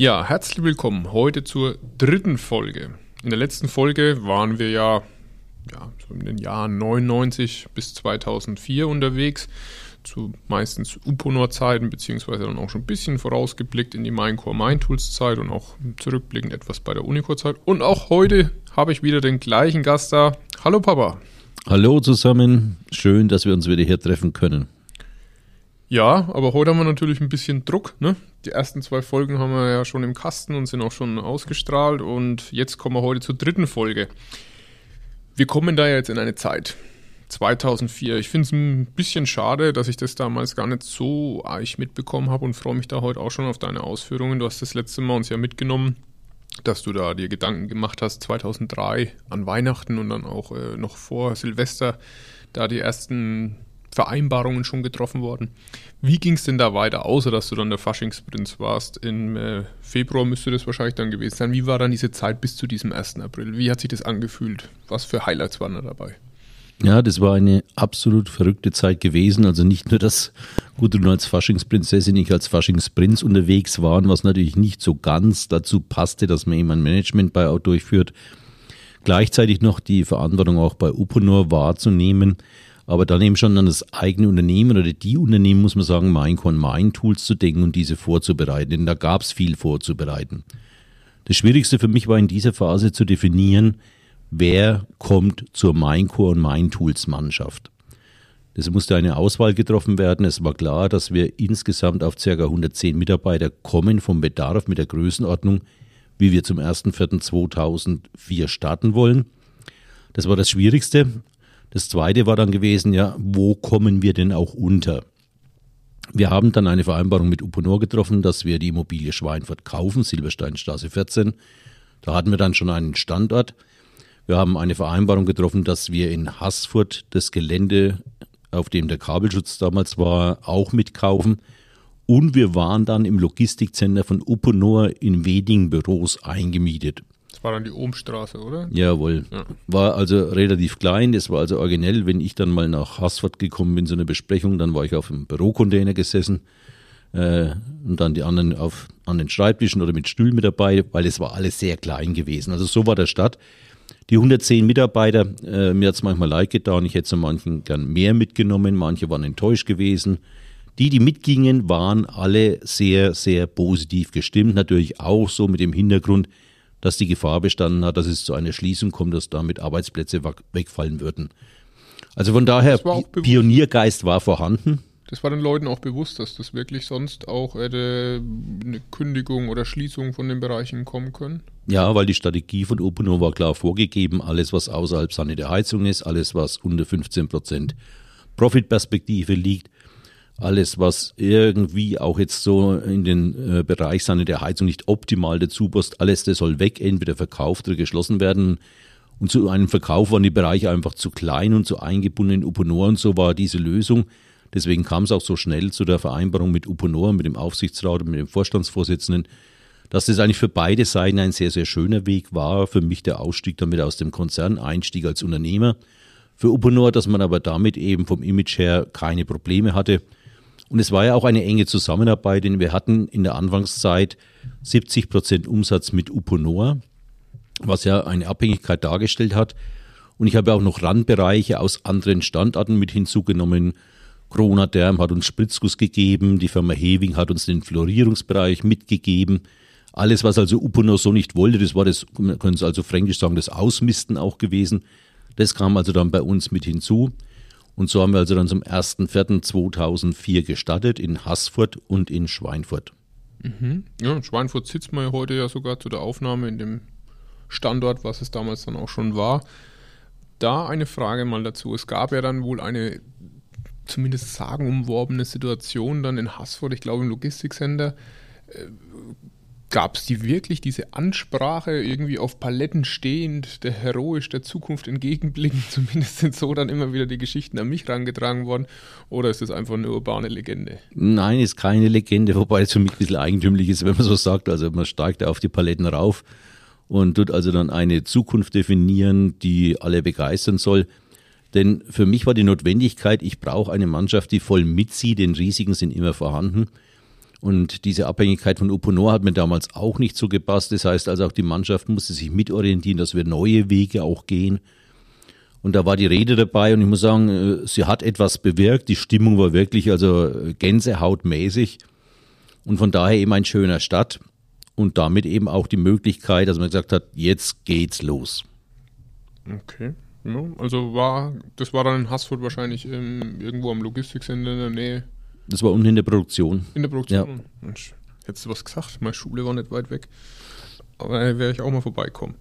Ja, herzlich willkommen heute zur dritten Folge. In der letzten Folge waren wir ja so in den Jahren 99 bis 2004 unterwegs, zu meistens Uponor-Zeiten, beziehungsweise dann auch schon ein bisschen vorausgeblickt in die MineCore-MineTools-Zeit und auch zurückblickend etwas bei der Unicore-Zeit. Und auch heute habe ich wieder den gleichen Gast da. Hallo Papa. Hallo zusammen, schön, dass wir uns wieder hier treffen können. Ja, aber heute haben wir natürlich ein bisschen Druck, ne? Die ersten zwei Folgen haben wir ja schon im Kasten und sind auch schon ausgestrahlt und jetzt kommen wir heute zur dritten Folge. Wir kommen da ja jetzt in eine Zeit, 2004. Ich finde es ein bisschen schade, dass ich das damals gar nicht so arg mitbekommen habe und freue mich da heute auch schon auf deine Ausführungen. Du hast das letzte Mal uns ja mitgenommen, dass du da dir Gedanken gemacht hast, 2003 an Weihnachten und dann auch noch vor Silvester, da die ersten Vereinbarungen schon getroffen worden. Wie ging es denn da weiter, außer dass du dann der Faschingsprinz warst? Im Februar müsste das wahrscheinlich dann gewesen sein. Wie war dann diese Zeit bis zu diesem 1. April? Wie hat sich das angefühlt? Was für Highlights waren da dabei? Ja, das war eine absolut verrückte Zeit gewesen. Also nicht nur, dass Gudrun als Faschingsprinzessin, ich als Faschingsprinz unterwegs waren, was natürlich nicht so ganz dazu passte, dass man eben ein Management-Buyout durchführt. Gleichzeitig noch die Verantwortung auch bei Uponor wahrzunehmen, aber dann eben schon an das eigene Unternehmen oder die Unternehmen, muss man sagen, MineCore, MineTools zu denken und diese vorzubereiten, denn da gab es viel vorzubereiten. Das Schwierigste für mich war in dieser Phase zu definieren, wer kommt zur MineCore und MineTools Mannschaft. Es musste eine Auswahl getroffen werden. Es war klar, dass wir insgesamt auf ca. 110 Mitarbeiter kommen vom Bedarf mit der Größenordnung, wie wir zum 1.4.2004 starten wollen. Das war das Schwierigste. Das Zweite war dann gewesen, ja, wo kommen wir denn auch unter? Wir haben dann eine Vereinbarung mit Uponor getroffen, dass wir die Immobilie Schweinfurt kaufen, Silbersteinstraße 14. Da hatten wir dann schon einen Standort. Wir haben eine Vereinbarung getroffen, dass wir in Haßfurt das Gelände, auf dem der Kabelschutz damals war, auch mitkaufen. Und wir waren dann im Logistikcenter von Uponor in wenigen Büros eingemietet. Das war dann die Ohmstraße, oder? Jawohl. Ja. War also relativ klein, das war also originell. Wenn ich dann mal nach Haßfurt gekommen bin zu einer Besprechung, dann war ich auf dem Bürocontainer gesessen und dann die anderen an den Schreibtischen oder mit Stühlen mit dabei, weil es war alles sehr klein gewesen. Also so war der Start. Die 110 Mitarbeiter, mir hat es manchmal leid getan, ich hätte so manchen gern mehr mitgenommen, manche waren enttäuscht gewesen. Die mitgingen, waren alle sehr, sehr positiv gestimmt, natürlich auch so mit dem Hintergrund, dass die Gefahr bestanden hat, dass es zu einer Schließung kommt, dass damit Arbeitsplätze wegfallen würden. Also von daher, Pioniergeist war vorhanden. Das war den Leuten auch bewusst, dass das wirklich sonst auch eine Kündigung oder Schließung von den Bereichen kommen können? Ja, weil die Strategie von Uponor war klar vorgegeben, alles was außerhalb sanitärer Heizung ist, alles was unter 15% Profitperspektive liegt, alles, was irgendwie auch jetzt so in den Bereich sanitärer Heizung nicht optimal dazu passt, alles das soll weg, entweder verkauft oder geschlossen werden. Und zu einem Verkauf waren die Bereiche einfach zu klein und zu eingebunden in Uponor und so war diese Lösung. Deswegen kam es auch so schnell zu der Vereinbarung mit Uponor, mit dem Aufsichtsrat und mit dem Vorstandsvorsitzenden, dass das eigentlich für beide Seiten ein sehr, sehr schöner Weg war. Für mich der Ausstieg damit aus dem Konzern, Einstieg als Unternehmer. Für Uponor, dass man aber damit eben vom Image her keine Probleme hatte. Und es war ja auch eine enge Zusammenarbeit, denn wir hatten in der Anfangszeit 70% Umsatz mit Uponor, was ja eine Abhängigkeit dargestellt hat. Und ich habe auch noch Randbereiche aus anderen Standorten mit hinzugenommen. Kronaderm hat uns Spritzguss gegeben, die Firma Hewing hat uns den Florierungsbereich mitgegeben. Alles, was also Uponor so nicht wollte, das war das, man könnte es also fränkisch sagen, das Ausmisten auch gewesen. Das kam also dann bei uns mit hinzu. Und so haben wir also dann zum 1.4.2004 gestartet in Haßfurt und in Schweinfurt. Mhm. Ja, in Schweinfurt sitzt man ja heute ja sogar zu der Aufnahme in dem Standort, was es damals dann auch schon war. Da eine Frage mal dazu. Es gab ja dann wohl eine zumindest sagenumworbene Situation dann in Haßfurt, ich glaube im Logistikcenter. Gab es die wirklich, diese Ansprache, irgendwie auf Paletten stehend, der heroisch der Zukunft entgegenblickend, zumindest sind so dann immer wieder die Geschichten an mich herangetragen worden, oder ist das einfach eine urbane Legende? Nein, ist keine Legende, wobei es für mich ein bisschen eigentümlich ist, wenn man so sagt, also man steigt auf die Paletten rauf und tut also dann eine Zukunft definieren, die alle begeistern soll. Denn für mich war die Notwendigkeit, ich brauche eine Mannschaft, die voll mitzieht, denn Risiken sind immer vorhanden. Und diese Abhängigkeit von Opono hat mir damals auch nicht so gepasst. Das heißt also, auch die Mannschaft musste sich mitorientieren, dass wir neue Wege auch gehen. Und da war die Rede dabei und ich muss sagen, sie hat etwas bewirkt. Die Stimmung war wirklich also gänsehautmäßig und von daher eben ein schöner Start. Und damit eben auch die Möglichkeit, dass man gesagt hat, jetzt geht's los. Okay. Ja, also das war dann in Haßfurt wahrscheinlich irgendwo am Logistikcenter in der Nähe. Das war unten in der Produktion. In der Produktion? Ja. Mensch, hättest du was gesagt? Meine Schule war nicht weit weg. Aber da wäre ich auch mal vorbeikommen.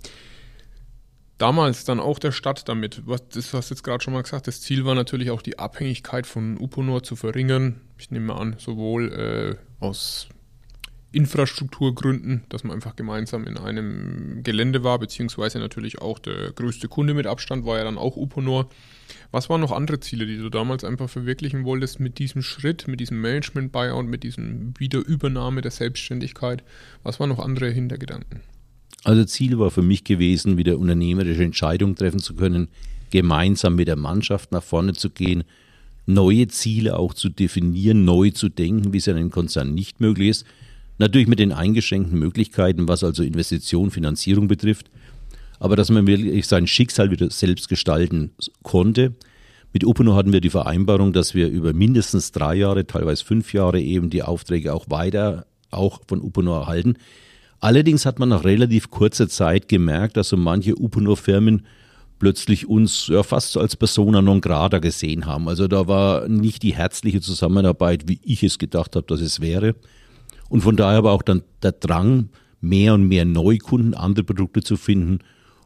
Damals dann auch der Start damit. Das hast du jetzt gerade schon mal gesagt. Das Ziel war natürlich auch, die Abhängigkeit von Uponor zu verringern. Ich nehme mal an, sowohl aus Infrastrukturgründen, dass man einfach gemeinsam in einem Gelände war, beziehungsweise natürlich auch der größte Kunde mit Abstand war ja dann auch Uponor. Was waren noch andere Ziele, die du damals einfach verwirklichen wolltest mit diesem Schritt, mit diesem Management-Buyout, mit diesem Wiederübernahme der Selbstständigkeit? Was waren noch andere Hintergedanken? Also Ziel war für mich gewesen, wieder unternehmerische Entscheidungen treffen zu können, gemeinsam mit der Mannschaft nach vorne zu gehen, neue Ziele auch zu definieren, neu zu denken, wie es ja in einem Konzern nicht möglich ist. Natürlich mit den eingeschränkten Möglichkeiten, was also Investition, Finanzierung betrifft. Aber dass man wirklich sein Schicksal wieder selbst gestalten konnte. Mit Upono hatten wir die Vereinbarung, dass wir über mindestens 3 Jahre, teilweise 5 Jahre eben die Aufträge auch weiter auch von Upono erhalten. Allerdings hat man nach relativ kurzer Zeit gemerkt, dass so manche Upono-Firmen plötzlich uns ja fast als persona non grata gesehen haben. Also da war nicht die herzliche Zusammenarbeit, wie ich es gedacht habe, dass es wäre. Und von daher aber auch dann der Drang, mehr und mehr Neukunden, andere Produkte zu finden,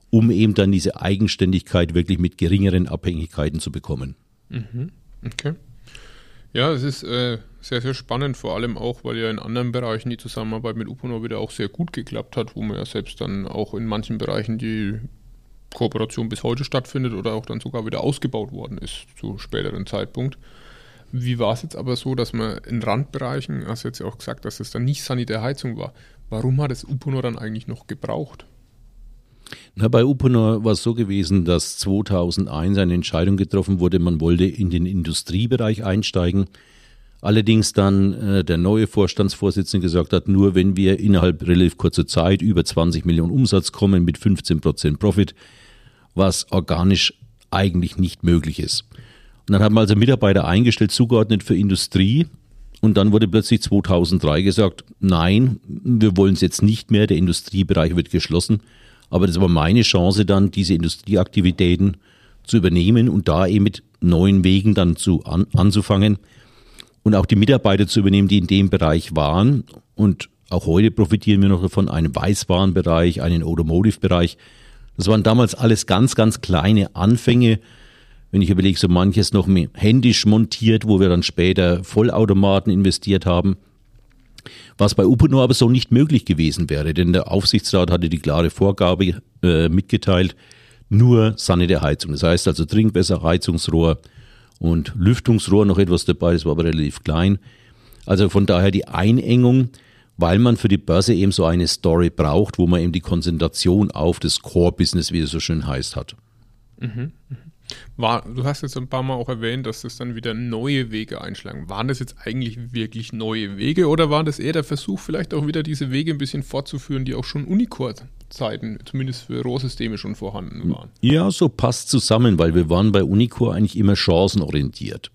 um eben dann diese Eigenständigkeit wirklich mit geringeren Abhängigkeiten zu bekommen. Mhm. Okay. Ja, es ist sehr, sehr spannend, vor allem auch, weil ja in anderen Bereichen die Zusammenarbeit mit Uponor wieder auch sehr gut geklappt hat, wo man ja selbst dann auch in manchen Bereichen die Kooperation bis heute stattfindet oder auch dann sogar wieder ausgebaut worden ist zu späteren Zeitpunkt. Wie war es jetzt aber so, dass man in Randbereichen, hast du jetzt ja auch gesagt, dass es dann nicht sanitär Heizung war. Warum hat es Uponor dann eigentlich noch gebraucht? Na, bei Uponor war es so gewesen, dass 2001 eine Entscheidung getroffen wurde, man wollte in den Industriebereich einsteigen. Allerdings dann der neue Vorstandsvorsitzende gesagt hat, nur wenn wir innerhalb relativ kurzer Zeit über 20 Millionen Umsatz kommen mit 15% Profit, was organisch eigentlich nicht möglich ist. Und dann haben wir also Mitarbeiter eingestellt, zugeordnet für Industrie. Und dann wurde plötzlich 2003 gesagt, nein, wir wollen es jetzt nicht mehr, der Industriebereich wird geschlossen. Aber das war meine Chance dann, diese Industrieaktivitäten zu übernehmen und da eben mit neuen Wegen dann anzufangen. Und auch die Mitarbeiter zu übernehmen, die in dem Bereich waren. Und auch heute profitieren wir noch davon, einen Weißwarenbereich, einen Automotive-Bereich. Das waren damals alles ganz, ganz kleine Anfänge. Wenn ich überlege, so manches noch mehr händisch montiert, wo wir dann später Vollautomaten investiert haben, was bei Uponor aber so nicht möglich gewesen wäre, denn der Aufsichtsrat hatte die klare Vorgabe mitgeteilt, nur sanitär Heizung. Das heißt also Trinkwasser, Heizungsrohr und Lüftungsrohr noch etwas dabei, das war aber relativ klein. Also von daher die Einengung, weil man für die Börse eben so eine Story braucht, wo man eben die Konzentration auf das Core-Business, wie es so schön heißt, hat. Mhm, mhm. Du hast jetzt ein paar Mal auch erwähnt, dass das dann wieder neue Wege einschlagen. Waren das jetzt eigentlich wirklich neue Wege oder war das eher der Versuch, vielleicht auch wieder diese Wege ein bisschen fortzuführen, die auch schon Unicor-Zeiten, zumindest für Rohrsysteme, schon vorhanden waren? Ja, so passt zusammen, weil wir waren bei Unicor eigentlich immer chancenorientiert.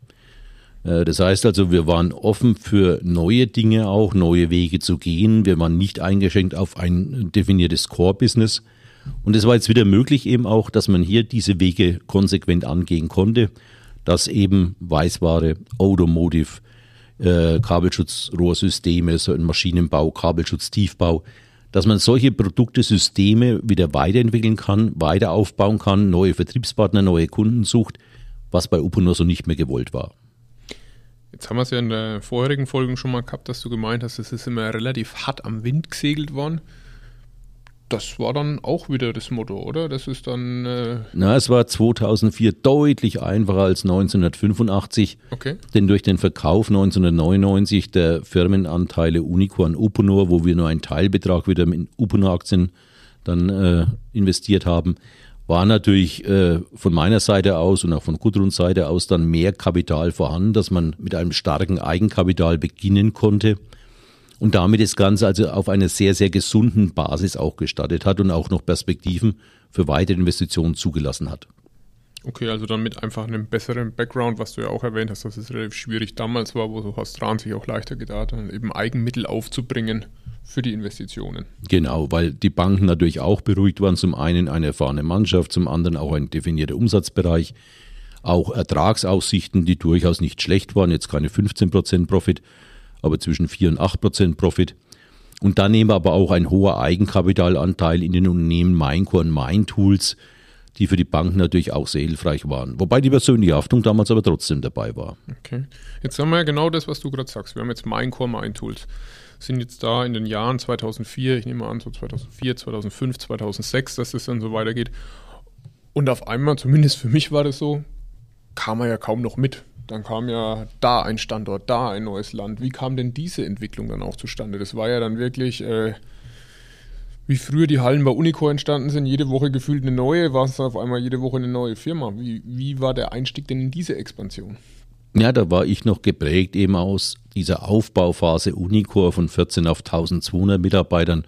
Das heißt also, wir waren offen für neue Dinge auch, neue Wege zu gehen. Wir waren nicht eingeschränkt auf ein definiertes Core-Business. Und es war jetzt wieder möglich eben auch, dass man hier diese Wege konsequent angehen konnte, dass eben Weißware, Automotive, Kabelschutzrohrsysteme, so ein Maschinenbau, Kabelschutz, Tiefbau, dass man solche Produkte, Systeme wieder weiterentwickeln kann, weiter aufbauen kann, neue Vertriebspartner, neue Kunden sucht, was bei Uponor so nicht mehr gewollt war. Jetzt haben wir es ja in der vorherigen Folge schon mal gehabt, dass du gemeint hast, es ist immer relativ hart am Wind gesegelt worden. Das war dann auch wieder das Motto, oder? Das ist dann. Es war 2004 deutlich einfacher als 1985. Okay. Denn durch den Verkauf 1999 der Firmenanteile Unicor an Uponor, wo wir nur einen Teilbetrag wieder in Uponor-Aktien dann investiert haben, war natürlich von meiner Seite aus und auch von Gudruns Seite aus dann mehr Kapital vorhanden, dass man mit einem starken Eigenkapital beginnen konnte. und damit das Ganze also auf einer sehr, sehr gesunden Basis auch gestartet hat und auch noch Perspektiven für weitere Investitionen zugelassen hat. Okay, also dann mit einfach einem besseren Background, was du ja auch erwähnt hast, dass es relativ schwierig damals war, wo so Hostran sich auch leichter getan hat, eben Eigenmittel aufzubringen für die Investitionen. Genau, weil die Banken natürlich auch beruhigt waren, zum einen eine erfahrene Mannschaft, zum anderen auch ein definierter Umsatzbereich, auch Ertragsaussichten, die durchaus nicht schlecht waren, jetzt keine 15% Profit, aber zwischen 4 und 8% Profit. Und daneben aber auch ein hoher Eigenkapitalanteil in den Unternehmen Maincore und MeinTools, die für die Banken natürlich auch sehr hilfreich waren. Wobei die persönliche Haftung damals aber trotzdem dabei war. Okay. Jetzt haben wir ja genau das, was du gerade sagst. Wir haben jetzt Maincore, MeinTools. Sind jetzt da in den Jahren 2004, ich nehme an, so 2004, 2005, 2006, dass es dann so weitergeht. Und auf einmal, zumindest für mich war das so, kam er ja kaum noch mit. Dann kam ja da ein Standort, da ein neues Land. Wie kam denn diese Entwicklung dann auch zustande? Das war ja dann wirklich... Wie früher die Hallen bei Unico entstanden sind, jede Woche gefühlt eine neue, war es auf einmal jede Woche eine neue Firma. Wie war der Einstieg denn in diese Expansion? Ja, da war ich noch geprägt eben aus dieser Aufbauphase Unico von 14 auf 1200 Mitarbeitern,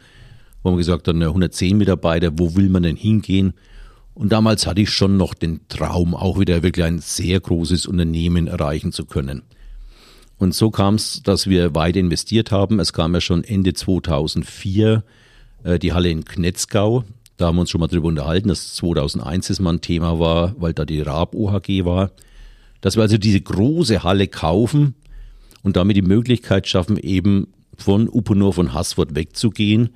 wo man gesagt hat, 110 Mitarbeiter, wo will man denn hingehen? Und damals hatte ich schon noch den Traum, auch wieder wirklich ein sehr großes Unternehmen erreichen zu können. Und so kam es, dass wir weiter investiert haben. Es kam ja schon Ende 2004 die Halle in Knetzgau, da haben wir uns schon mal drüber unterhalten, dass 2001 das mal ein Thema war, weil da die Raab OHG war, dass wir also diese große Halle kaufen und damit die Möglichkeit schaffen, eben von Uponor, von Haßfurt wegzugehen,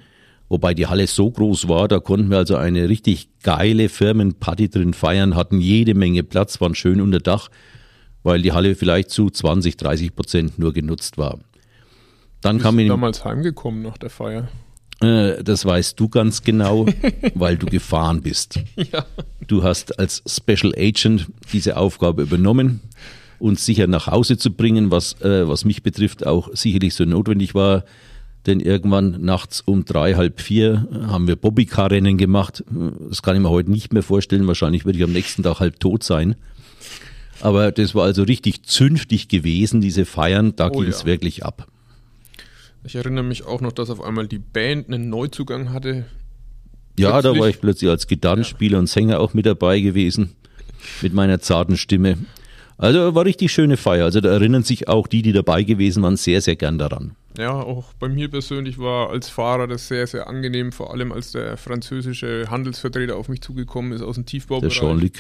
wobei die Halle so groß war, da konnten wir also eine richtig geile Firmenparty drin feiern, hatten jede Menge Platz, waren schön unter Dach, weil die Halle vielleicht zu 20-30% nur genutzt war. Dann kam ich damals heimgekommen nach der Feier. Das weißt du ganz genau, weil du gefahren bist. Ja. Du hast als Special Agent diese Aufgabe übernommen, uns sicher nach Hause zu bringen, was mich betrifft auch sicherlich so notwendig war. Denn irgendwann nachts um 3, halb 4 haben wir Bobbycar-Rennen gemacht. Das kann ich mir heute nicht mehr vorstellen. Wahrscheinlich würde ich am nächsten Tag halb tot sein. Aber das war also richtig zünftig gewesen, diese Feiern. Da ging es wirklich ab. Ich erinnere mich auch noch, dass auf einmal die Band einen Neuzugang hatte. Ja, plötzlich. Da war ich plötzlich als Gitarrenspieler und Sänger auch mit dabei gewesen, mit meiner zarten Stimme. Also war richtig schöne Feier. Also da erinnern sich auch die, die dabei gewesen waren, sehr, sehr gern daran. Ja, auch bei mir persönlich war als Fahrer das sehr, sehr angenehm, vor allem als der französische Handelsvertreter auf mich zugekommen ist aus dem Tiefbaubereich. Der Jean-Luc.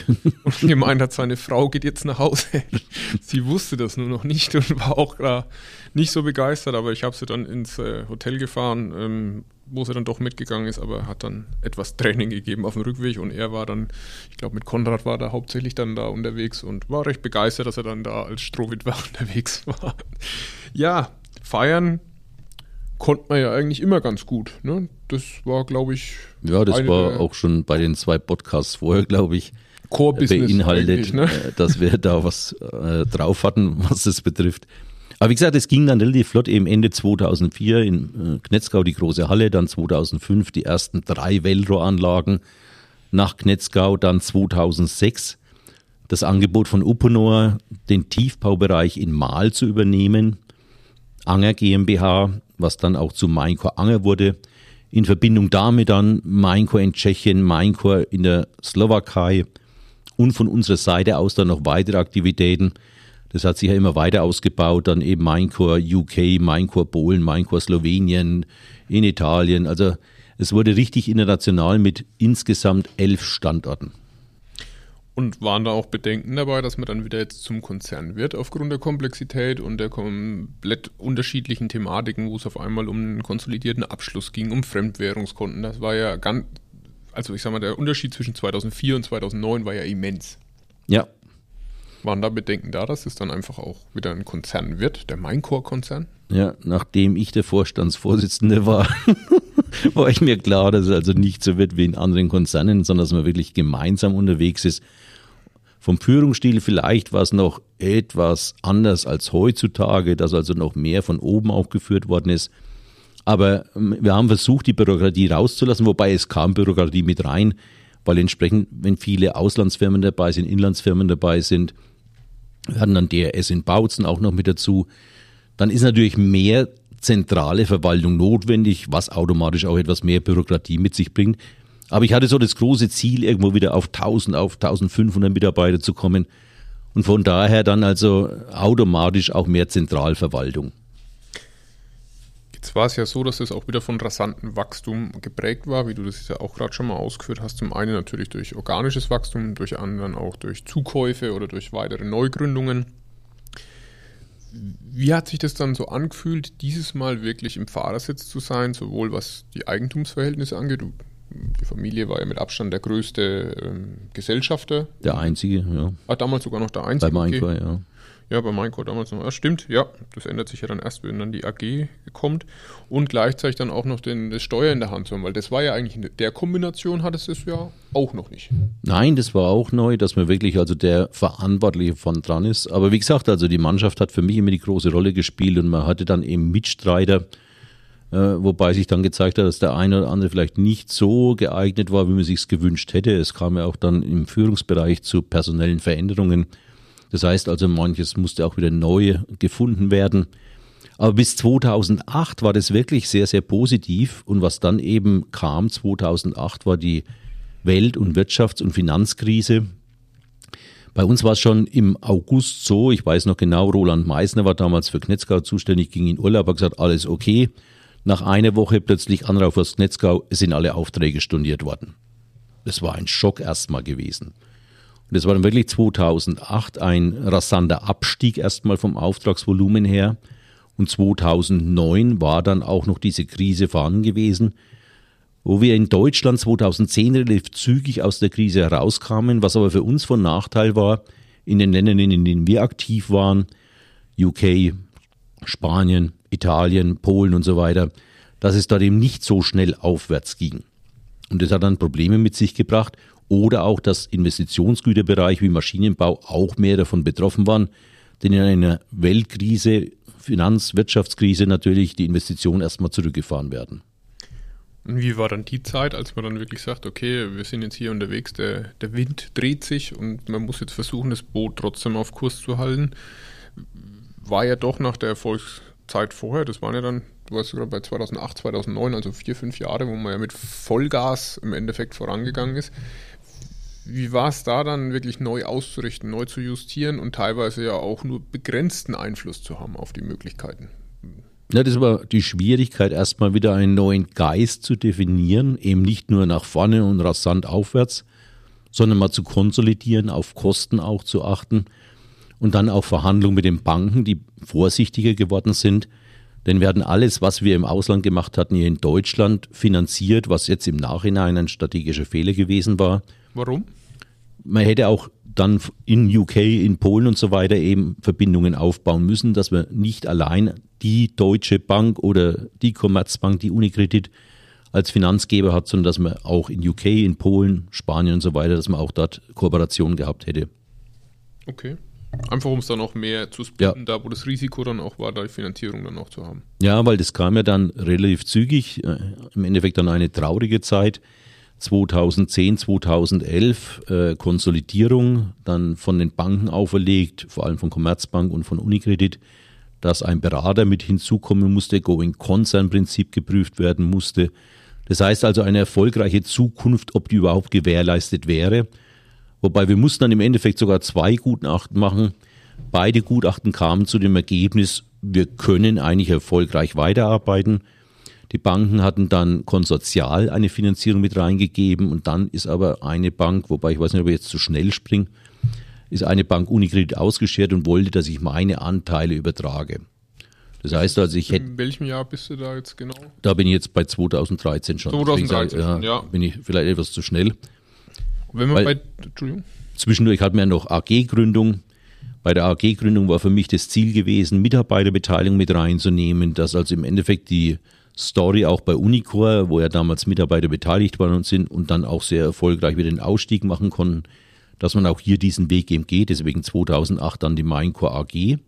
Und gemeint hat, seine Frau geht jetzt nach Hause. Sie wusste das nur noch nicht und war auch da nicht so begeistert, aber ich habe sie dann ins Hotel gefahren, wo sie dann doch mitgegangen ist, aber hat dann etwas Training gegeben auf dem Rückweg und er war dann, ich glaube mit Konrad war da hauptsächlich dann da unterwegs und war recht begeistert, dass er dann da als Strohwitwer unterwegs war. Ja, feiern konnte man ja eigentlich immer ganz gut. Ne? Das war, glaube ich... Ja, das war auch schon bei den 2 Podcasts vorher, glaube ich, beinhaltet, ne? Dass wir da was drauf hatten, was das betrifft. Aber wie gesagt, es ging dann relativ flott eben Ende 2004 in Knetzgau die große Halle, dann 2005 die ersten 3 Velro-Anlagen nach Knetzgau, dann 2006 das Angebot von Uponor, den Tiefbaubereich in Mahl zu übernehmen, Anger GmbH, was dann auch zu Maincore Anger wurde. In Verbindung damit dann Maincore in Tschechien, Maincore in der Slowakei und von unserer Seite aus dann noch weitere Aktivitäten. Das hat sich ja immer weiter ausgebaut, dann eben Maincore UK, Maincore Polen, Maincore Slowenien, in Italien. Also es wurde richtig international mit insgesamt 11 Standorten. Und waren da auch Bedenken dabei, dass man dann wieder jetzt zum Konzern wird aufgrund der Komplexität und der komplett unterschiedlichen Thematiken, wo es auf einmal um einen konsolidierten Abschluss ging, um Fremdwährungskonten. Das war ja ganz, also ich sag mal, der Unterschied zwischen 2004 und 2009 war ja immens. Ja. Waren da Bedenken da, dass es dann einfach auch wieder ein Konzern wird, der Maincore-Konzern? Ja, nachdem ich der Vorstandsvorsitzende war, war ich mir klar, dass es also nicht so wird wie in anderen Konzernen, sondern dass man wirklich gemeinsam unterwegs ist. Vom Führungsstil vielleicht war es noch etwas anders als heutzutage, dass also noch mehr von oben auch geführt worden ist. Aber wir haben versucht, die Bürokratie rauszulassen, wobei es kam Bürokratie mit rein, weil entsprechend, wenn viele Auslandsfirmen dabei sind, Inlandsfirmen dabei sind, wir hatten dann DRS in Bautzen auch noch mit dazu, dann ist natürlich mehr zentrale Verwaltung notwendig, was automatisch auch etwas mehr Bürokratie mit sich bringt. Aber ich hatte so das große Ziel, irgendwo wieder auf 1000, auf 1500 Mitarbeiter zu kommen. Und von daher dann also automatisch auch mehr Zentralverwaltung. Jetzt war es ja so, dass es auch wieder von rasantem Wachstum geprägt war, wie du das ja auch gerade schon mal ausgeführt hast. Zum einen natürlich durch organisches Wachstum, durch anderen auch durch Zukäufe oder durch weitere Neugründungen. Wie hat sich das dann so angefühlt, dieses Mal wirklich im Fahrersitz zu sein, sowohl was die Eigentumsverhältnisse angeht? Die Familie war ja mit Abstand der größte Gesellschafter. Der einzige, ja. Ah, damals sogar noch der einzige. Bei Mainco, okay. Ja. Ja, bei Mainco damals noch. Ah, stimmt, ja. Das ändert sich ja dann erst, wenn dann die AG kommt. Und gleichzeitig dann auch noch das Steuer in der Hand zu haben. Weil das war ja eigentlich, in der Kombination hattest du es ja auch noch nicht. Nein, das war auch neu, dass man wirklich also der Verantwortliche von dran ist. Aber wie gesagt, also die Mannschaft hat für mich immer die große Rolle gespielt. Und man hatte dann eben Mitstreiter, wobei sich dann gezeigt hat, dass der eine oder andere vielleicht nicht so geeignet war, wie man sich's gewünscht hätte. Es kam ja auch dann im Führungsbereich zu personellen Veränderungen. Das heißt also, manches musste auch wieder neu gefunden werden. Aber bis 2008 war das wirklich sehr, sehr positiv. Und was dann eben kam, 2008 war die Welt- und Wirtschafts- und Finanzkrise. Bei uns war es schon im August so, ich weiß noch genau, Roland Meissner war damals für Knetzgau zuständig, ging in Urlaub, hat gesagt, alles okay. Nach einer Woche plötzlich Anruf aus Knetzgau, es sind alle Aufträge storniert worden. Das war ein Schock erstmal gewesen. Und das war dann wirklich 2008 ein rasanter Abstieg erstmal vom Auftragsvolumen her. Und 2009 war dann auch noch diese Krise vorhanden gewesen, wo wir in Deutschland 2010 relativ zügig aus der Krise herauskamen, was aber für uns von Nachteil war, in den Ländern, in denen wir aktiv waren, UK, Spanien, Italien, Polen und so weiter, dass es dort eben nicht so schnell aufwärts ging. Und das hat dann Probleme mit sich gebracht. Oder auch, dass Investitionsgüterbereich wie Maschinenbau auch mehr davon betroffen waren. Denn in einer Weltkrise, Finanz-, Wirtschaftskrise natürlich die Investitionen erstmal zurückgefahren werden. Und wie war dann die Zeit, als man dann wirklich sagt, okay, wir sind jetzt hier unterwegs, der Wind dreht sich und man muss jetzt versuchen, das Boot trotzdem auf Kurs zu halten? War ja doch nach der Erfolgszeit vorher, das waren ja dann, du warst gerade bei 2008, 2009, also 4, 5 Jahre, wo man ja mit Vollgas im Endeffekt vorangegangen ist. Wie war es da dann wirklich neu auszurichten, neu zu justieren und teilweise ja auch nur begrenzten Einfluss zu haben auf die Möglichkeiten? Ja, das war die Schwierigkeit, erstmal wieder einen neuen Geist zu definieren, eben nicht nur nach vorne und rasant aufwärts, sondern mal zu konsolidieren, auf Kosten auch zu achten. Und dann auch Verhandlungen mit den Banken, die vorsichtiger geworden sind. Denn wir hatten alles, was wir im Ausland gemacht hatten, hier in Deutschland finanziert, was jetzt im Nachhinein ein strategischer Fehler gewesen war. Warum? Man hätte auch dann in UK, in Polen und so weiter eben Verbindungen aufbauen müssen, dass wir nicht allein die Deutsche Bank oder die Commerzbank, die Unikredit als Finanzgeber hat, sondern dass man auch in UK, in Polen, Spanien und so weiter, dass man auch dort Kooperationen gehabt hätte. Okay. Einfach, um es dann auch mehr zu splitten, ja. Da wo das Risiko dann auch war, da die Finanzierung dann auch zu haben. Ja, weil das kam ja dann relativ zügig, im Endeffekt dann eine traurige Zeit, 2010, 2011, Konsolidierung, dann von den Banken auferlegt, vor allem von Commerzbank und von Unikredit, dass ein Berater mit hinzukommen musste, Going-Concern-Prinzip geprüft werden musste. Das heißt also, eine erfolgreiche Zukunft, ob die überhaupt gewährleistet wäre. Wobei wir mussten dann im Endeffekt sogar 2 Gutachten machen. Beide Gutachten kamen zu dem Ergebnis, wir können eigentlich erfolgreich weiterarbeiten. Die Banken hatten dann konsortial eine Finanzierung mit reingegeben und dann ist aber eine Bank, wobei ich weiß nicht, ob ich jetzt zu schnell springe, ist eine Bank Unikredit ausgeschert und wollte, dass ich meine Anteile übertrage. Das heißt also, ich hätte... In welchem Jahr bist du da jetzt genau? Da bin ich jetzt bei 2013 schon. 2013, deswegen, ja. Bin ich vielleicht etwas zu schnell. Wenn man zwischendurch hatten wir noch AG-Gründung. Bei der AG-Gründung war für mich das Ziel gewesen, Mitarbeiterbeteiligung mit reinzunehmen, dass also im Endeffekt die Story auch bei Unicor, wo ja damals Mitarbeiter beteiligt waren und sind und dann auch sehr erfolgreich wieder den Ausstieg machen konnten, dass man auch hier diesen Weg eben geht. Deswegen 2008 dann die Maincor AG.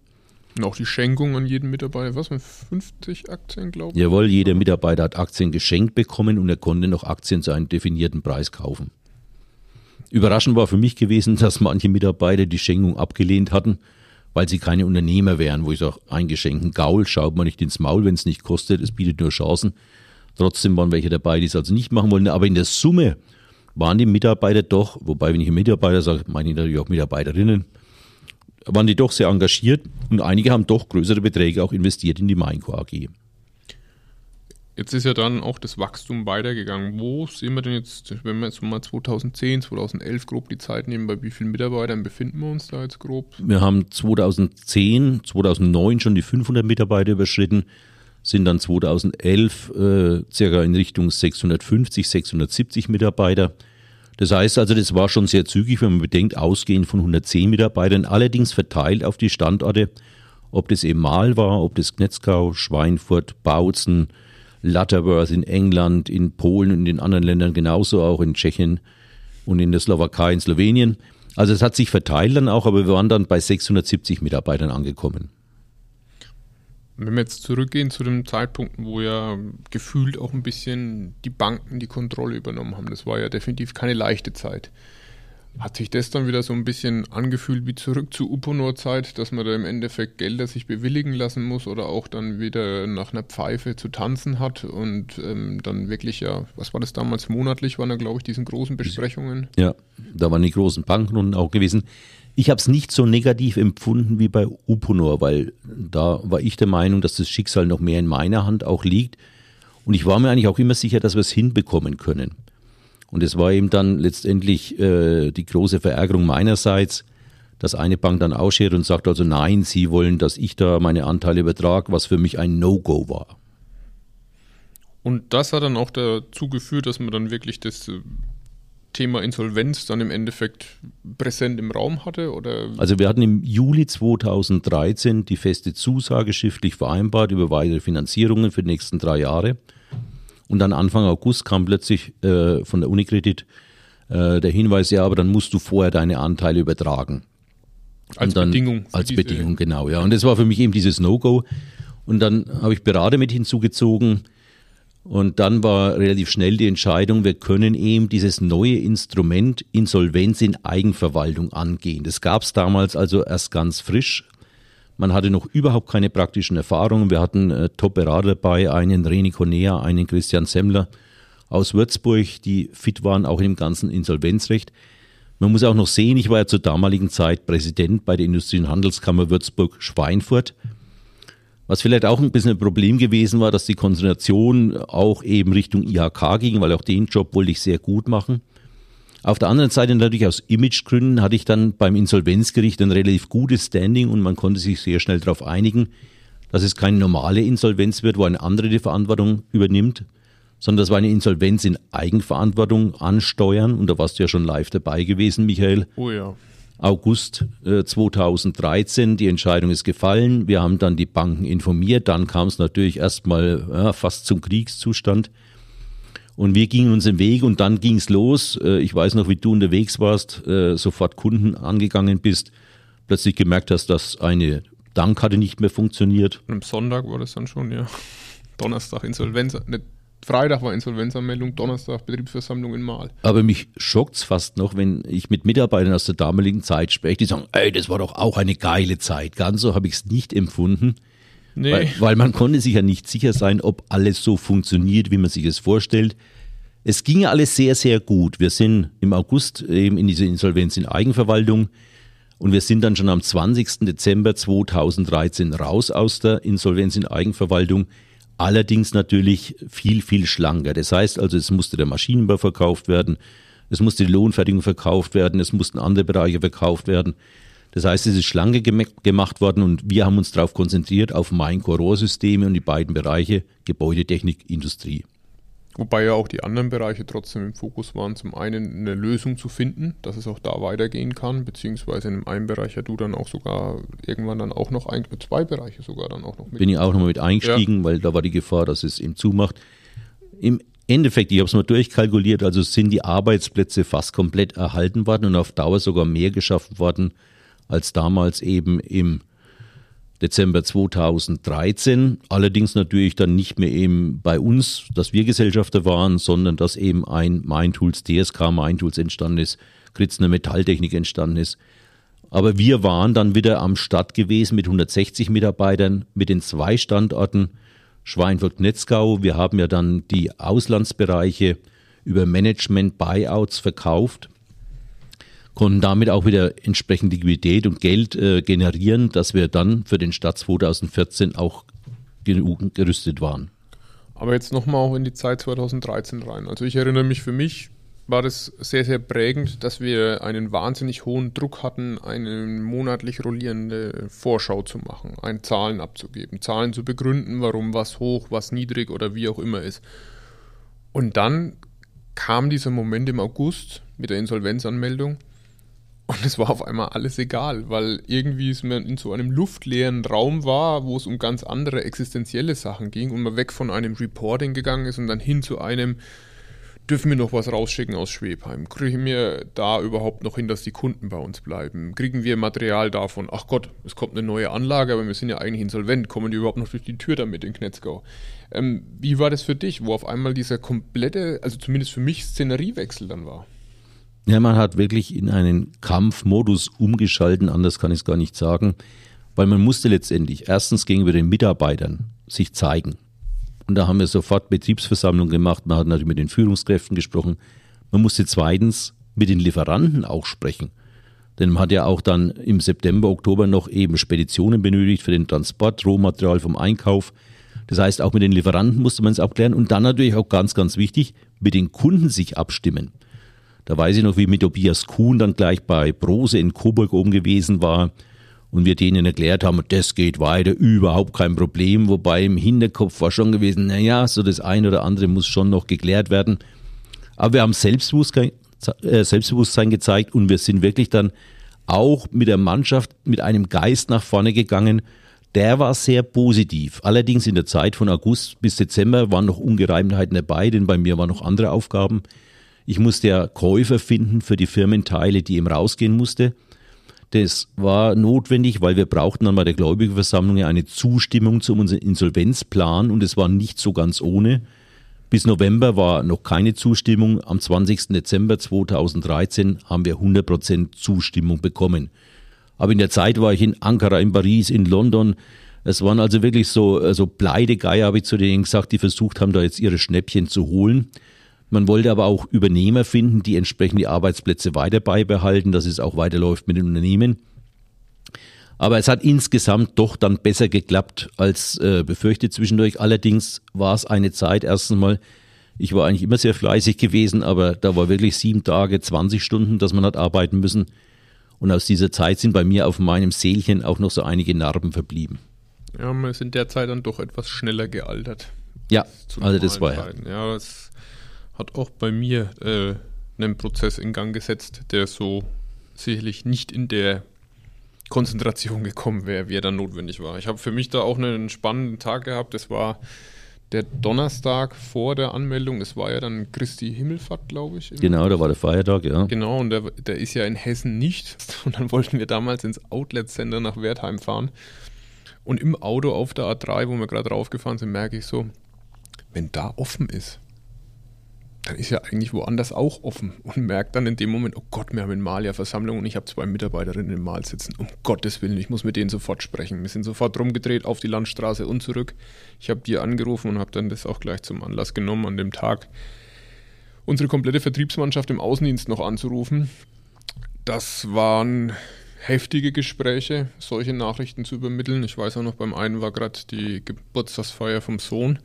Und auch die Schenkung an jeden Mitarbeiter, was mit 50 Aktien, glaube ich? Jawohl, jeder Mitarbeiter hat Aktien geschenkt bekommen und er konnte noch Aktien zu einem definierten Preis kaufen. Überraschend war für mich gewesen, dass manche Mitarbeiter die Schenkung abgelehnt hatten, weil sie keine Unternehmer wären, wo ich sage, eingeschenken Gaul, schaut man nicht ins Maul, wenn es nicht kostet, es bietet nur Chancen. Trotzdem waren welche dabei, die es also nicht machen wollen, aber in der Summe waren die Mitarbeiter doch, wobei wenn ich Mitarbeiter sage, meine ich natürlich auch Mitarbeiterinnen, waren die doch sehr engagiert und einige haben doch größere Beträge auch investiert in die Mainco AG. Jetzt ist ja dann auch das Wachstum weitergegangen. Wo sehen wir denn jetzt, wenn wir jetzt mal 2010, 2011 grob die Zeit nehmen, bei wie vielen Mitarbeitern befinden wir uns da jetzt grob? Wir haben 2010, 2009 schon die 500 Mitarbeiter überschritten, sind dann 2011 circa in Richtung 650, 670 Mitarbeiter. Das heißt also, das war schon sehr zügig, wenn man bedenkt, ausgehend von 110 Mitarbeitern, allerdings verteilt auf die Standorte, ob das Emal war, ob das Gnetzkau, Schweinfurt, Bautzen, Lutterworth in England, in Polen und in anderen Ländern genauso, auch in Tschechien und in der Slowakei, in Slowenien. Also es hat sich verteilt dann auch, aber wir waren dann bei 670 Mitarbeitern angekommen. Wenn wir jetzt zurückgehen zu dem Zeitpunkt, wo ja gefühlt auch ein bisschen die Banken die Kontrolle übernommen haben, das war ja definitiv keine leichte Zeit. Hat sich das dann wieder so ein bisschen angefühlt wie zurück zur Uponor-Zeit, dass man da im Endeffekt Gelder sich bewilligen lassen muss oder auch dann wieder nach einer Pfeife zu tanzen hat und dann wirklich ja, was war das damals, monatlich waren da glaube ich diese großen Besprechungen? Ja, da waren die großen Bankrunden auch gewesen. Ich habe es nicht so negativ empfunden wie bei Uponor, weil da war ich der Meinung, dass das Schicksal noch mehr in meiner Hand auch liegt und ich war mir eigentlich auch immer sicher, dass wir es hinbekommen können. Und es war eben dann letztendlich die große Verärgerung meinerseits, dass eine Bank dann ausschert und sagt also nein, sie wollen, dass ich da meine Anteile übertrage, was für mich ein No-Go war. Und das hat dann auch dazu geführt, dass man dann wirklich das Thema Insolvenz dann im Endeffekt präsent im Raum hatte? Oder? Also wir hatten im Juli 2013 die feste Zusage schriftlich vereinbart über weitere Finanzierungen für die nächsten 3 Jahre. Und dann Anfang August kam plötzlich von der Unikredit der Hinweis, ja, aber dann musst du vorher deine Anteile übertragen. Als dann, Bedingung. Als Bedingung, genau, ja. Und das war für mich eben dieses No-Go. Und dann habe ich Berater mit hinzugezogen. Und dann war relativ schnell die Entscheidung, wir können eben dieses neue Instrument Insolvenz in Eigenverwaltung angehen. Das gab es damals also erst ganz frisch. Man hatte noch überhaupt keine praktischen Erfahrungen. Wir hatten Top-Berater dabei, einen René Cornea, einen Christian Semmler aus Würzburg, die fit waren, auch im ganzen Insolvenzrecht. Man muss auch noch sehen, ich war ja zur damaligen Zeit Präsident bei der Industrie- und Handelskammer Würzburg-Schweinfurt. Was vielleicht auch ein bisschen ein Problem gewesen war, dass die Konzentration auch eben Richtung IHK ging, weil auch den Job wollte ich sehr gut machen. Auf der anderen Seite natürlich aus Imagegründen hatte ich dann beim Insolvenzgericht ein relativ gutes Standing und man konnte sich sehr schnell darauf einigen, dass es keine normale Insolvenz wird, wo eine andere die Verantwortung übernimmt, sondern das war eine Insolvenz in Eigenverantwortung ansteuern. Und da warst du ja schon live dabei gewesen, Michael. Oh ja. August 2013, die Entscheidung ist gefallen. Wir haben dann die Banken informiert. Dann kam es natürlich erstmal fast zum Kriegszustand. Und wir gingen unseren Weg und dann ging es los. Ich weiß noch, wie du unterwegs warst, sofort Kunden angegangen bist, plötzlich gemerkt hast, dass eine Bankkarte nicht mehr funktioniert. Am Sonntag war das dann schon, ja. Donnerstag Insolvenz, Freitag war Insolvenzanmeldung, Donnerstag Betriebsversammlung in Mahl. Aber mich schockt es fast noch, wenn ich mit Mitarbeitern aus der damaligen Zeit spreche, die sagen, ey, das war doch auch eine geile Zeit. Ganz so habe ich es nicht empfunden. Nee. Weil man konnte sich ja nicht sicher sein, ob alles so funktioniert, wie man sich es vorstellt. Es ging alles sehr, sehr gut. Wir sind im August eben in diese Insolvenz in Eigenverwaltung und wir sind dann schon am 20. Dezember 2013 raus aus der Insolvenz in Eigenverwaltung. Allerdings natürlich viel, viel schlanker. Das heißt also, es musste der Maschinenbau verkauft werden, es musste die Lohnfertigung verkauft werden, es mussten andere Bereiche verkauft werden. Das heißt, es ist schlanke gemacht worden und wir haben uns darauf konzentriert, auf Mainco-Rohrsysteme und die beiden Bereiche Gebäudetechnik, Industrie. Wobei ja auch die anderen Bereiche trotzdem im Fokus waren, zum einen eine Lösung zu finden, dass es auch da weitergehen kann, beziehungsweise in einem Bereich ja du dann auch sogar irgendwann dann auch noch, 2 Bereiche sogar dann auch noch mit. Bin ich auch nochmal mit eingestiegen, ja. Weil da war die Gefahr, dass es ihm zumacht. Im Endeffekt, ich habe es mal durchkalkuliert, also sind die Arbeitsplätze fast komplett erhalten worden und auf Dauer sogar mehr geschaffen worden, als damals eben im Dezember 2013. Allerdings natürlich dann nicht mehr eben bei uns, dass wir Gesellschafter waren, sondern dass eben ein MainTools, DSK MainTools entstanden ist, Kritzner Metalltechnik entstanden ist, Aber wir waren dann wieder am Start gewesen mit 160 Mitarbeitern, mit den 2 Standorten Schweinfurt-Gnetzgau. Wir haben ja dann die Auslandsbereiche über Management-Buyouts verkauft, konnten damit auch wieder entsprechend Liquidität und Geld generieren, dass wir dann für den Start 2014 auch gerüstet waren. Aber jetzt nochmal auch in die Zeit 2013 rein. Also ich erinnere mich, für mich war das sehr, sehr prägend, dass wir einen wahnsinnig hohen Druck hatten, eine monatlich rollierende Vorschau zu machen, Zahlen abzugeben, Zahlen zu begründen, warum was hoch, was niedrig oder wie auch immer ist. Und dann kam dieser Moment im August mit der Insolvenzanmeldung und es war auf einmal alles egal, weil irgendwie es man in so einem luftleeren Raum war, wo es um ganz andere existenzielle Sachen ging und man weg von einem Reporting gegangen ist und dann hin zu einem: Dürfen wir noch was rausschicken aus Schwebheim? Kriegen wir da überhaupt noch hin, dass die Kunden bei uns bleiben? Kriegen wir Material davon? Ach Gott, es kommt eine neue Anlage, aber wir sind ja eigentlich insolvent. Kommen die überhaupt noch durch die Tür damit in Gnetzgau? Wie war das für dich, wo auf einmal dieser komplette, also zumindest für mich, Szeneriewechsel dann war? Ja, man hat wirklich in einen Kampfmodus umgeschalten, anders kann ich es gar nicht sagen, weil man musste letztendlich erstens gegenüber den Mitarbeitern sich zeigen. Und da haben wir sofort Betriebsversammlung gemacht. Man hat natürlich mit den Führungskräften gesprochen. Man musste zweitens mit den Lieferanten auch sprechen. Denn man hat ja auch dann im September, Oktober noch eben Speditionen benötigt für den Transport, Rohmaterial vom Einkauf. Das heißt, auch mit den Lieferanten musste man es abklären. Und dann natürlich auch ganz, ganz wichtig, mit den Kunden sich abstimmen. Da weiß ich noch, wie mit Tobias Kuhn dann gleich bei Brose in Coburg oben gewesen war. Und wir denen erklärt haben, das geht weiter, überhaupt kein Problem. Wobei im Hinterkopf war schon gewesen, naja, so das eine oder andere muss schon noch geklärt werden. Aber wir haben Selbstbewusstsein gezeigt und wir sind wirklich dann auch mit der Mannschaft mit einem Geist nach vorne gegangen. Der war sehr positiv. Allerdings in der Zeit von August bis Dezember waren noch Ungereimtheiten dabei, denn bei mir waren noch andere Aufgaben. Ich musste ja Käufer finden für die Firmenteile, die eben rausgehen musste. Das war notwendig, weil wir brauchten dann bei der Gläubigerversammlung ja eine Zustimmung zu unserem Insolvenzplan und es war nicht so ganz ohne. Bis November war noch keine Zustimmung. Am 20. Dezember 2013 haben wir 100% Zustimmung bekommen. Aber in der Zeit war ich in Ankara, in Paris, in London. Es waren also wirklich so Pleitegeier, habe ich zu denen gesagt, die versucht haben, da jetzt ihre Schnäppchen zu holen. Man wollte aber auch Übernehmer finden, die entsprechend die Arbeitsplätze weiter beibehalten, dass es auch weiterläuft mit den Unternehmen. Aber es hat insgesamt doch dann besser geklappt als befürchtet zwischendurch. Allerdings war es eine Zeit, erstens mal, ich war eigentlich immer sehr fleißig gewesen, aber da war wirklich 7 Tage, 20 Stunden, dass man hat arbeiten müssen. Und aus dieser Zeit sind bei mir auf meinem Seelchen auch noch so einige Narben verblieben. Ja, man sind derzeit dann doch etwas schneller gealtert. Ja, also das war ja. Ja, das hat auch bei mir einen Prozess in Gang gesetzt, der so sicherlich nicht in der Konzentration gekommen wäre, wie er dann notwendig war. Ich habe für mich da auch einen spannenden Tag gehabt. Das war der Donnerstag vor der Anmeldung. Es war ja dann Christi Himmelfahrt, glaube ich. Genau, da war der Feiertag, ja. Genau, und der ist ja in Hessen nicht. Und dann wollten wir damals ins Outlet Center nach Wertheim fahren. Und im Auto auf der A3, wo wir gerade raufgefahren sind, merke ich so, wenn da offen ist, dann ist ja eigentlich woanders auch offen und merkt dann in dem Moment, oh Gott, wir haben in Mal ja Versammlung und ich habe 2 Mitarbeiterinnen in Mal sitzen. Um Gottes Willen, ich muss mit denen sofort sprechen. Wir sind sofort rumgedreht auf die Landstraße und zurück. Ich habe die angerufen und habe dann das auch gleich zum Anlass genommen, an dem Tag unsere komplette Vertriebsmannschaft im Außendienst noch anzurufen. Das waren heftige Gespräche, solche Nachrichten zu übermitteln. Ich weiß auch noch, beim einen war gerade die Geburtstagsfeier vom Sohn.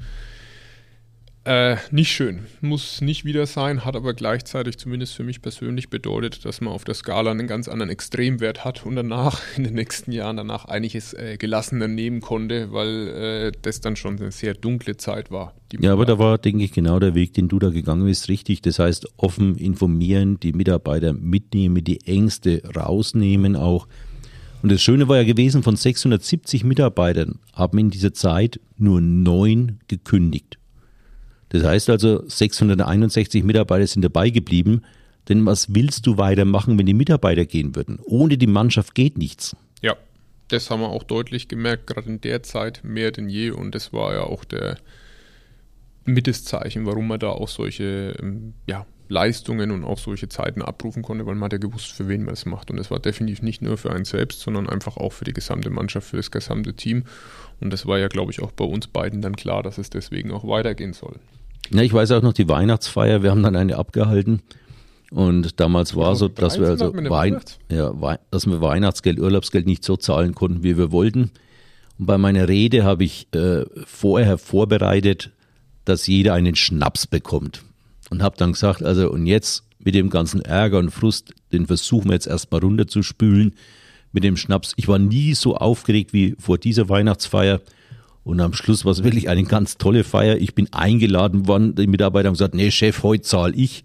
Nicht schön, muss nicht wieder sein, hat aber gleichzeitig zumindest für mich persönlich bedeutet, dass man auf der Skala einen ganz anderen Extremwert hat und danach in den nächsten Jahren einiges gelassener nehmen konnte, weil das dann schon eine sehr dunkle Zeit war. Ja, aber da war, denke ich, genau der Weg, den du da gegangen bist, richtig. Das heißt, offen informieren, die Mitarbeiter mitnehmen, die Ängste rausnehmen auch. Und das Schöne war ja gewesen, von 670 Mitarbeitern haben in dieser Zeit nur 9 gekündigt. Das heißt also, 661 Mitarbeiter sind dabei geblieben. Denn was willst du weitermachen, wenn die Mitarbeiter gehen würden? Ohne die Mannschaft geht nichts. Ja, das haben wir auch deutlich gemerkt, gerade in der Zeit mehr denn je. Und das war ja auch der mit das Zeichen, warum man da auch solche Leistungen und auch solche Zeiten abrufen konnte, weil man hat ja gewusst, für wen man es macht. Und das war definitiv nicht nur für einen selbst, sondern einfach auch für die gesamte Mannschaft, für das gesamte Team. Und das war ja, glaube ich, auch bei uns beiden dann klar, dass es deswegen auch weitergehen soll. Ja, ich weiß auch noch die Weihnachtsfeier, wir haben dann eine abgehalten. Und damals war so, dass wir also dass wir Weihnachtsgeld, Urlaubsgeld nicht so zahlen konnten, wie wir wollten. Und bei meiner Rede habe ich vorher vorbereitet, dass jeder einen Schnaps bekommt. Und habe dann gesagt, also und jetzt mit dem ganzen Ärger und Frust, den versuchen wir jetzt erstmal runterzuspülen mit dem Schnaps. Ich war nie so aufgeregt wie vor dieser Weihnachtsfeier. Und am Schluss war es wirklich eine ganz tolle Feier. Ich bin eingeladen worden, die Mitarbeiter haben gesagt, nee Chef, heute zahle ich.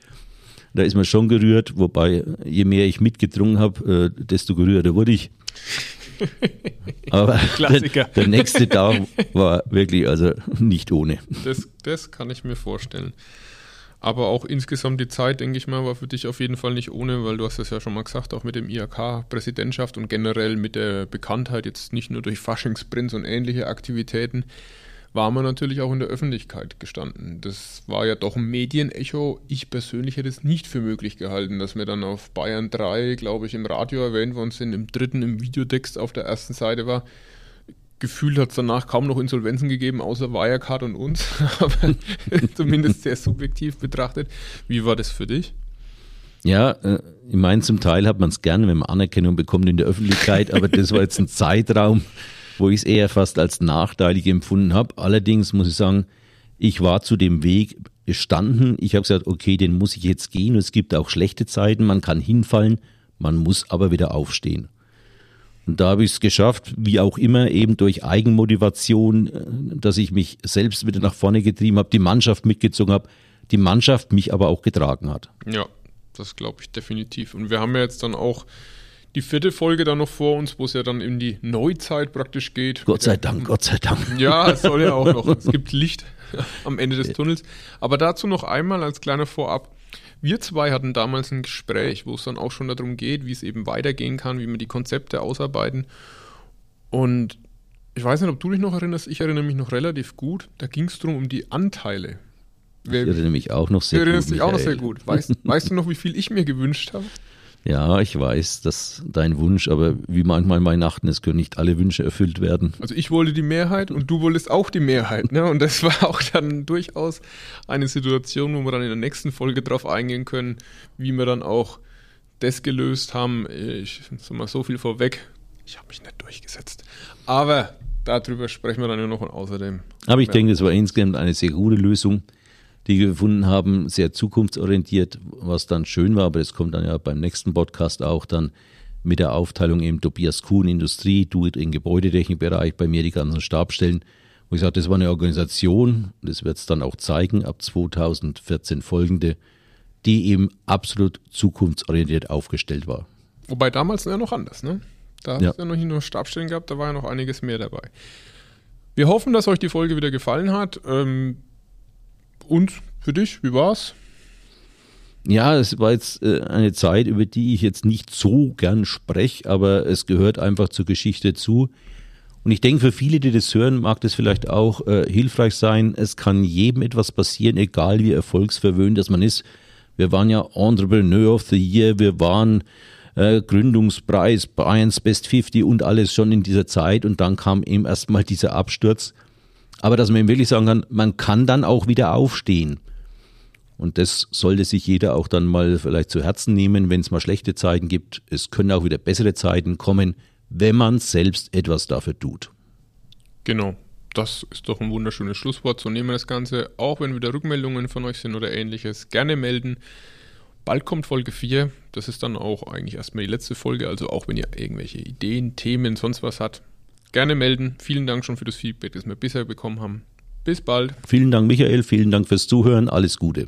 Da ist man schon gerührt, wobei je mehr ich mitgetrunken habe, desto gerührter wurde ich. Aber der nächste Tag war wirklich also nicht ohne. Das kann ich mir vorstellen. Aber auch insgesamt die Zeit, denke ich mal, war für dich auf jeden Fall nicht ohne, weil du hast es ja schon mal gesagt, auch mit dem IHK-Präsidentschaft und generell mit der Bekanntheit, jetzt nicht nur durch Faschingsprints und ähnliche Aktivitäten, war man natürlich auch in der Öffentlichkeit gestanden. Das war ja doch ein Medienecho. Ich persönlich hätte es nicht für möglich gehalten, dass wir dann auf Bayern 3, glaube ich, im Radio erwähnt worden sind, im dritten, im Videotext auf der ersten Seite war. Gefühlt hat es danach kaum noch Insolvenzen gegeben, außer Wirecard und uns, aber zumindest sehr subjektiv betrachtet. Wie war das für dich? Ja, ich meine, zum Teil hat man es gerne, wenn man Anerkennung bekommt in der Öffentlichkeit, aber das war jetzt ein Zeitraum, wo ich es eher fast als nachteilig empfunden habe. Allerdings muss ich sagen, ich war zu dem Weg gestanden. Ich habe gesagt, okay, den muss ich jetzt gehen. Es gibt auch schlechte Zeiten, man kann hinfallen, man muss aber wieder aufstehen. Und da habe ich es geschafft, wie auch immer, eben durch Eigenmotivation, dass ich mich selbst wieder nach vorne getrieben habe, die Mannschaft mitgezogen habe, die Mannschaft mich aber auch getragen hat. Ja, das glaube ich definitiv. Und wir haben ja jetzt dann auch die vierte Folge dann noch vor uns, wo es ja dann in die Neuzeit praktisch geht. Gott sei Dank, Gott sei Dank. Ja, es soll ja auch noch. Es gibt Licht am Ende des Tunnels. Aber dazu noch einmal als kleiner Vorab. Wir zwei hatten damals ein Gespräch, wo es dann auch schon darum geht, wie es eben weitergehen kann, wie wir die Konzepte ausarbeiten. Und ich weiß nicht, ob du dich noch erinnerst, ich erinnere mich noch relativ gut. Da ging es darum, um die Anteile. Ich erinnere mich auch noch sehr gut. Du erinnerst dich auch noch sehr gut. Weißt du noch, wie viel ich mir gewünscht habe? Ja, ich weiß, dass dein Wunsch, aber wie manchmal Weihnachten, es können nicht alle Wünsche erfüllt werden. Also ich wollte die Mehrheit und du wolltest auch die Mehrheit, ne? Und das war auch dann durchaus eine Situation, wo wir dann in der nächsten Folge drauf eingehen können, wie wir dann auch das gelöst haben. Ich sag mal so viel vorweg, ich habe mich nicht durchgesetzt. Aber darüber sprechen wir dann ja noch und außerdem. Aber ich denke, es war insgesamt eine sehr gute Lösung, die wir gefunden haben, sehr zukunftsorientiert, was dann schön war, aber das kommt dann ja beim nächsten Podcast auch dann mit der Aufteilung eben Tobias Kuhn, Industrie, du im Gebäudetechnikbereich, bei mir die ganzen Stabstellen, wo ich sage, das war eine Organisation, das wird es dann auch zeigen, ab 2014 folgende, die eben absolut zukunftsorientiert aufgestellt war. Wobei damals ja noch anders, ne? Da hat es ja noch nicht nur Stabstellen gehabt, da war ja noch einiges mehr dabei. Wir hoffen, dass euch die Folge wieder gefallen hat. Und für dich, wie war's? Ja, es war jetzt eine Zeit, über die ich jetzt nicht so gern spreche, aber es gehört einfach zur Geschichte zu. Und ich denke, für viele, die das hören, mag das vielleicht auch hilfreich sein. Es kann jedem etwas passieren, egal wie erfolgsverwöhnt das man ist. Wir waren ja Entrepreneur of the Year, wir waren Gründungspreis, Bayerns Best 50 und alles schon in dieser Zeit. Und dann kam eben erstmal dieser Absturz. Aber dass man ihm wirklich sagen kann, man kann dann auch wieder aufstehen. Und das sollte sich jeder auch dann mal vielleicht zu Herzen nehmen, wenn es mal schlechte Zeiten gibt. Es können auch wieder bessere Zeiten kommen, wenn man selbst etwas dafür tut. Genau, das ist doch ein wunderschönes Schlusswort. So nehmen wir das Ganze, auch wenn wieder Rückmeldungen von euch sind oder Ähnliches, gerne melden. Bald kommt Folge 4. Das ist dann auch eigentlich erstmal die letzte Folge. Also auch wenn ihr irgendwelche Ideen, Themen, sonst was habt, gerne melden. Vielen Dank schon für das Feedback, das wir bisher bekommen haben. Bis bald. Vielen Dank, Michael. Vielen Dank fürs Zuhören. Alles Gute.